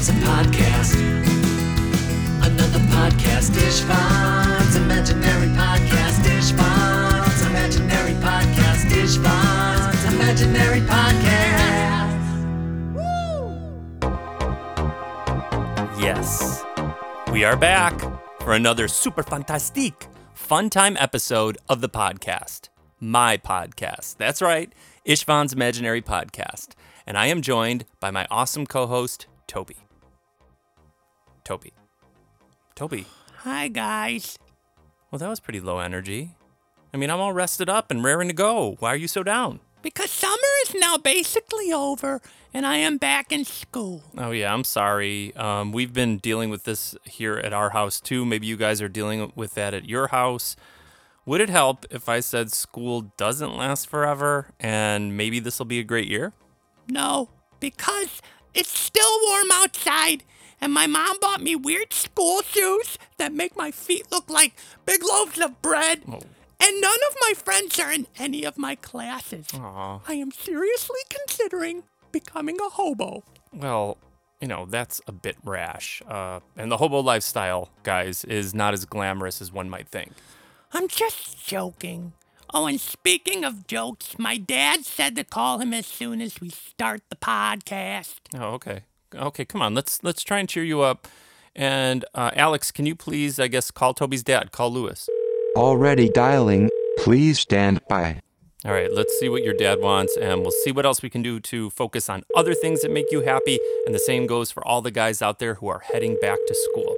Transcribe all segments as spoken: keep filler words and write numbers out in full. It's a podcast. Another podcast. Istvan's Imaginary Podcast. Istvan's Imaginary Podcast. Istvan's Imaginary Podcast. Woo! Yes. We are back for another super fantastic, fun time episode of the podcast. My podcast. That's right. Istvan's Imaginary Podcast. And I am joined by my awesome co-host, Toby. Toby. Toby. Hi, guys. Well, that was pretty low energy. I mean, I'm all rested up and raring to go. Why are you so down? Because summer is now basically over, and I am back in school. Oh, yeah, I'm sorry. Um, we've been dealing with this here at our house, too. Maybe you guys are dealing with that at your house. Would it help if I said school doesn't last forever, and maybe this will be a great year? No, because it's still warm outside, and my mom bought me weird school shoes that make my feet look like big loaves of bread. Oh. And none of my friends are in any of my classes. Aww. I am seriously considering becoming a hobo. Well, you know, that's a bit rash. Uh, and the hobo lifestyle, guys, is not as glamorous as one might think. I'm just joking. Oh, and speaking of jokes, my dad said to call him as soon as we start the podcast. Oh, okay. Okay, come on. Let's let's try and cheer you up. And uh, Alex, can you please, I guess, call Toby's dad? Call Louis. Already dialing. Please stand by. All right, let's see what your dad wants, and we'll see what else we can do to focus on other things that make you happy. And the same goes for all the guys out there who are heading back to school.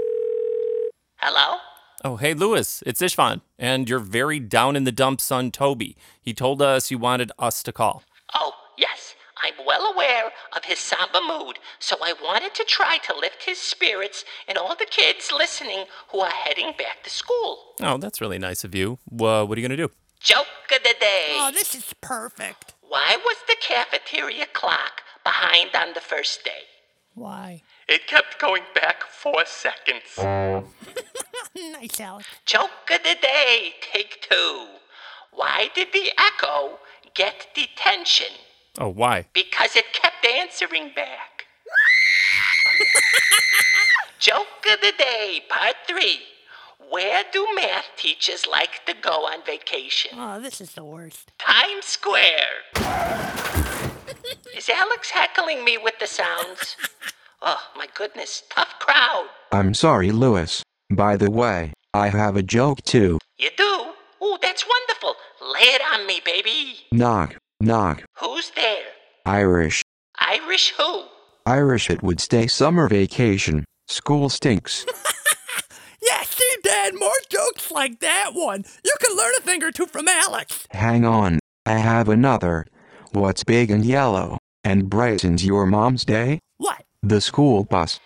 Hello? Oh, hey, Louis, it's Istvan, and your very down-in-the-dump son, Toby. He told us you wanted us to call. Oh, yes, I'm well aware of his somber mood, so I wanted to try to lift his spirits and all the kids listening who are heading back to school. Oh, that's really nice of you. Uh, what are you going to do? Joke of the day. Oh, this is perfect. Why was the cafeteria clock behind on the first day? Why? It kept going back four seconds. Nice, Alex. Joke of the day, take two. Why did the echo get detention? Oh, why? Because it kept answering back. Joke of the day, part three. Where do math teachers like to go on vacation? Oh, this is the worst. Times Square. Is Alex heckling me with the sounds? Oh, my goodness, tough crowd. I'm sorry, Louis. By the way, I have a joke too. You do? Ooh, that's wonderful. Lay it on me, baby. Knock, knock. Who's there? Irish. Irish who? Irish it would stay summer vacation. School stinks. Yeah, see, Dad, more jokes like that one. You can learn a thing or two from Alex. Hang on, I have another. What's big and yellow and brightens your mom's day? What? The school bus.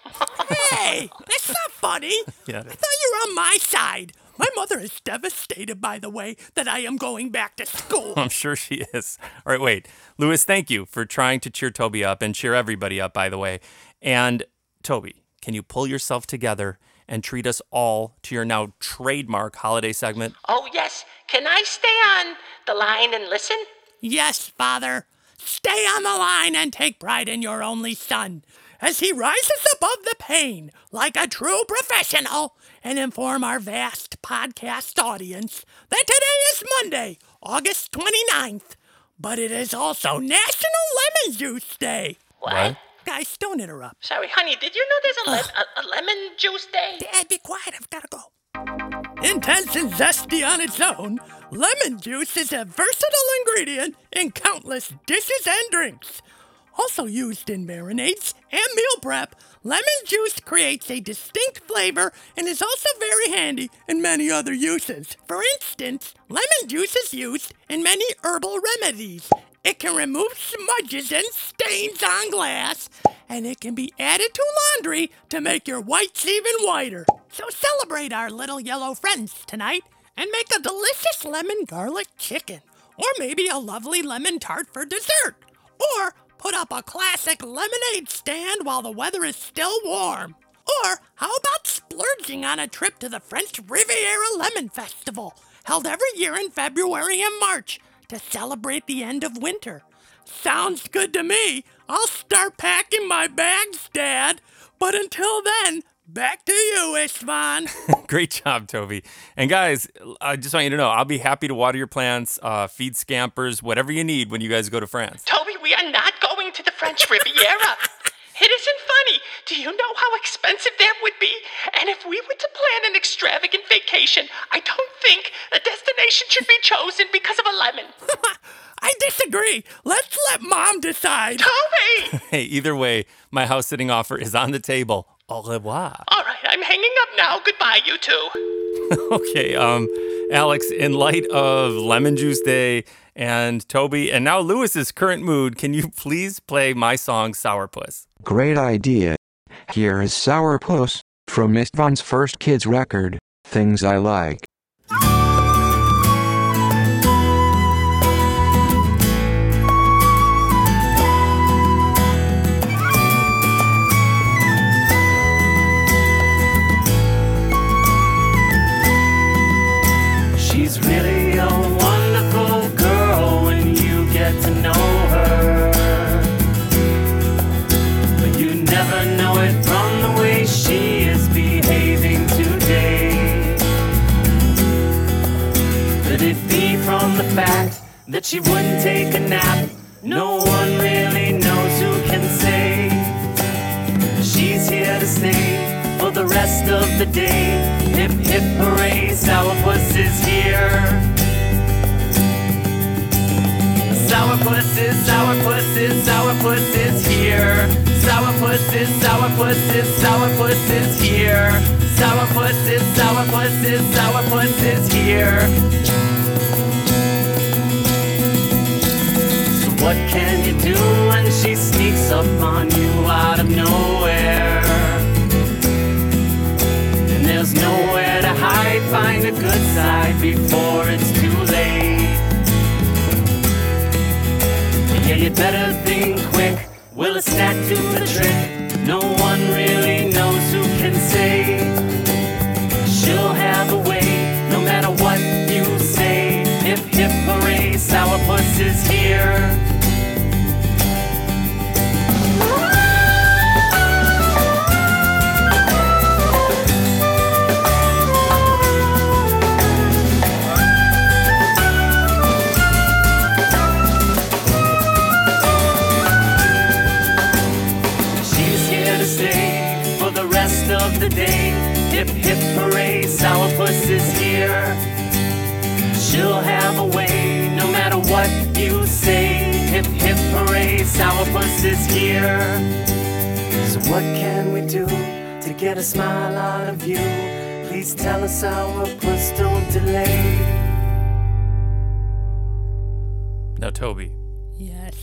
Hey, that's not funny. Yeah. I thought you were on my side. My mother is devastated, by the way, that I am going back to school. I'm sure she is. All right, wait. Louis, thank you for trying to cheer Toby up and cheer everybody up, by the way. And, Toby, can you pull yourself together and treat us all to your now trademark holiday segment? Oh, yes. Can I stay on the line and listen? Yes, Father. Stay on the line and take pride in your only son, as he rises above the pain like a true professional and inform our vast podcast audience that today is Monday, August twenty-ninth, but it is also National Lemon Juice Day. What? Guys, don't interrupt. Sorry, honey, did you know there's a, le- a, a lemon juice day? Dad, be quiet, I've got to go. Intense and zesty on its own, lemon juice is a versatile ingredient in countless dishes and drinks. Also used in marinades and meal prep, lemon juice creates a distinct flavor and is also very handy in many other uses. For instance, lemon juice is used in many herbal remedies. It can remove smudges and stains on glass, and it can be added to laundry to make your whites even whiter. So celebrate our little yellow friends tonight and make a delicious lemon garlic chicken, or maybe a lovely lemon tart for dessert, or put up a classic lemonade stand while the weather is still warm. Or how about splurging on a trip to the French Riviera Lemon Festival, held every year in February and March to celebrate the end of winter? Sounds good to me. I'll start packing my bags, Dad. But until then, back to you, Istvan. Great job, Toby. And guys, I just want you to know, I'll be happy to water your plants, uh, feed scampers, whatever you need when you guys go to France. Toby, we are not going to the French Riviera. It isn't funny. Do you know how expensive that would be? And if we were to plan an extravagant vacation, I don't think a destination should be chosen because of a lemon. I disagree. Let's let Mom decide. Toby! Hey, either way, my house sitting offer is on the table. Au revoir. All right, I'm hanging up now. Goodbye, you two. Okay, um, Alex, in light of Lemon Juice Day and Toby and now Louis's current mood, can you please play my song, Sourpuss? Great idea. Here is Sourpuss from Istvan's first kids record, Things I Like. She's really a wonderful girl when you get to know her, but you never know it from the way she is behaving today. Could it be from the fact that she wouldn't take a nap? No one really knows who can say. She's here to stay for the rest of the day. Hip hip hooray, Sourpuss is here. Sourpuss is, Sourpuss is, Sourpuss is here. Sourpuss is, Sourpuss is, Sourpuss is here. Sourpuss is, Sourpuss is, Sourpuss is here. So what can you do when she sneaks up on you out of nowhere? There's nowhere to hide, find a good side before it's too late. Yeah, you better think quick, will a snack do the trick? No one really knows who can say. She'll have a way, no matter what you say. Hip hip hooray, Sourpuss is here. Day. Hip hip hooray, Sourpuss is here. She'll have a way, no matter what you say. Hip hip hooray, Sourpuss is here. So what can we do to get a smile out of you? Please tell us, Sourpuss, don't delay. Now, Toby. Yes?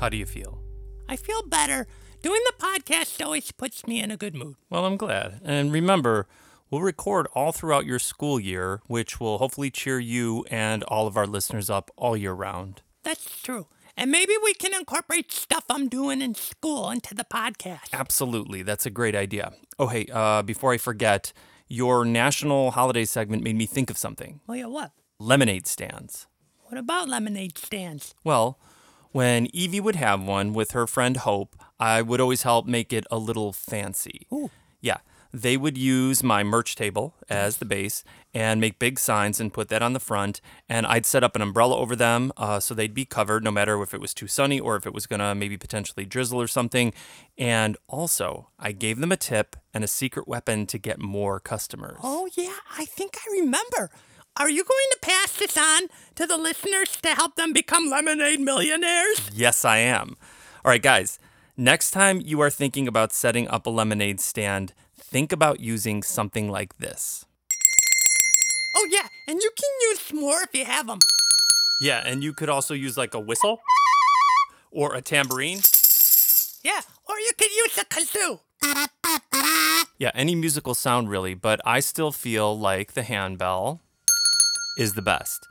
How do you feel? I feel better. Doing the podcast always puts me in a good mood. Well, I'm glad. And remember, we'll record all throughout your school year, which will hopefully cheer you and all of our listeners up all year round. That's true. And maybe we can incorporate stuff I'm doing in school into the podcast. Absolutely. That's a great idea. Oh, hey, uh, before I forget, your national holiday segment made me think of something. Oh, yeah, what? Lemonade stands. What about lemonade stands? Well, when Evie would have one with her friend Hope, I would always help make it a little fancy. Ooh. Yeah, they would use my merch table as the base and make big signs and put that on the front. And I'd set up an umbrella over them uh, so they'd be covered no matter if it was too sunny or if it was going to maybe potentially drizzle or something. And also, I gave them a tip and a secret weapon to get more customers. Oh, yeah, I think I remember. Are you going to pass this on to the listeners to help them become lemonade millionaires? Yes, I am. All right, guys, next time you are thinking about setting up a lemonade stand, think about using something like this. Oh, yeah, and you can use more if you have them. Yeah, and you could also use like a whistle or a tambourine. Yeah, or you could use a kazoo. Yeah, any musical sound really, but I still feel like the handbell is the best.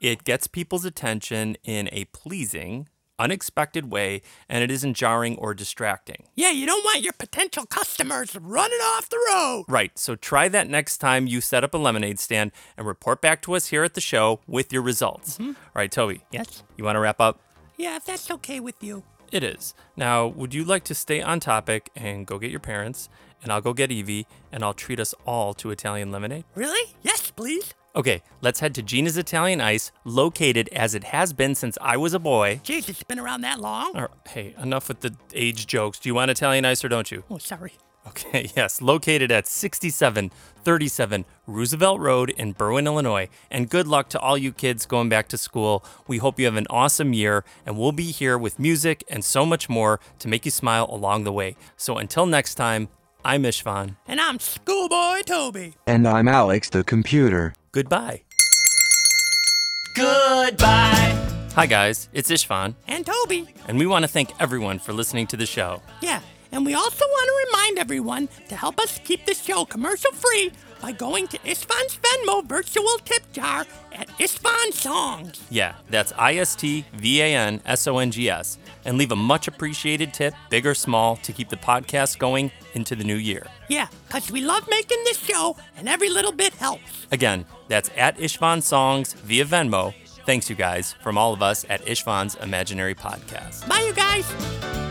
It gets people's attention in a pleasing, unexpected way, and it isn't jarring or distracting. Yeah, you don't want your potential customers running off the road. Right, so try that next time you set up a lemonade stand and report back to us here at the show with your results. Mm-hmm. All right, Toby. Yes? You want to wrap up? Yeah, if that's okay with you. It is. Now, would you like to stay on topic and go get your parents, and I'll go get Evie, and I'll treat us all to Italian lemonade? Really? Yes, please. Okay, let's head to Gina's Italian Ice, located as it has been since I was a boy. Jeez, it's been around that long? Right, hey, enough with the age jokes. Do you want Italian Ice or don't you? Oh, sorry. Okay, yes, located at sixty-seven thirty-seven Roosevelt Road in Berwyn, Illinois. And good luck to all you kids going back to school. We hope you have an awesome year, and we'll be here with music and so much more to make you smile along the way. So until next time, I'm Istvan. And I'm Schoolboy Toby. And I'm Alex the Computer. Goodbye. Goodbye. Hi guys, it's Istvan. And Toby. And we want to thank everyone for listening to the show. Yeah. And we also want to remind everyone to help us keep the show commercial-free by going to Istvan's Venmo virtual tip jar at Istvan Songs. Yeah, that's I S T V A N S O N G S. And leave a much-appreciated tip, big or small, to keep the podcast going into the new year. Yeah, because we love making this show, and every little bit helps. Again, that's at Istvan Songs via Venmo. Thanks, you guys, from all of us at Istvan's Imaginary Podcast. Bye, you guys.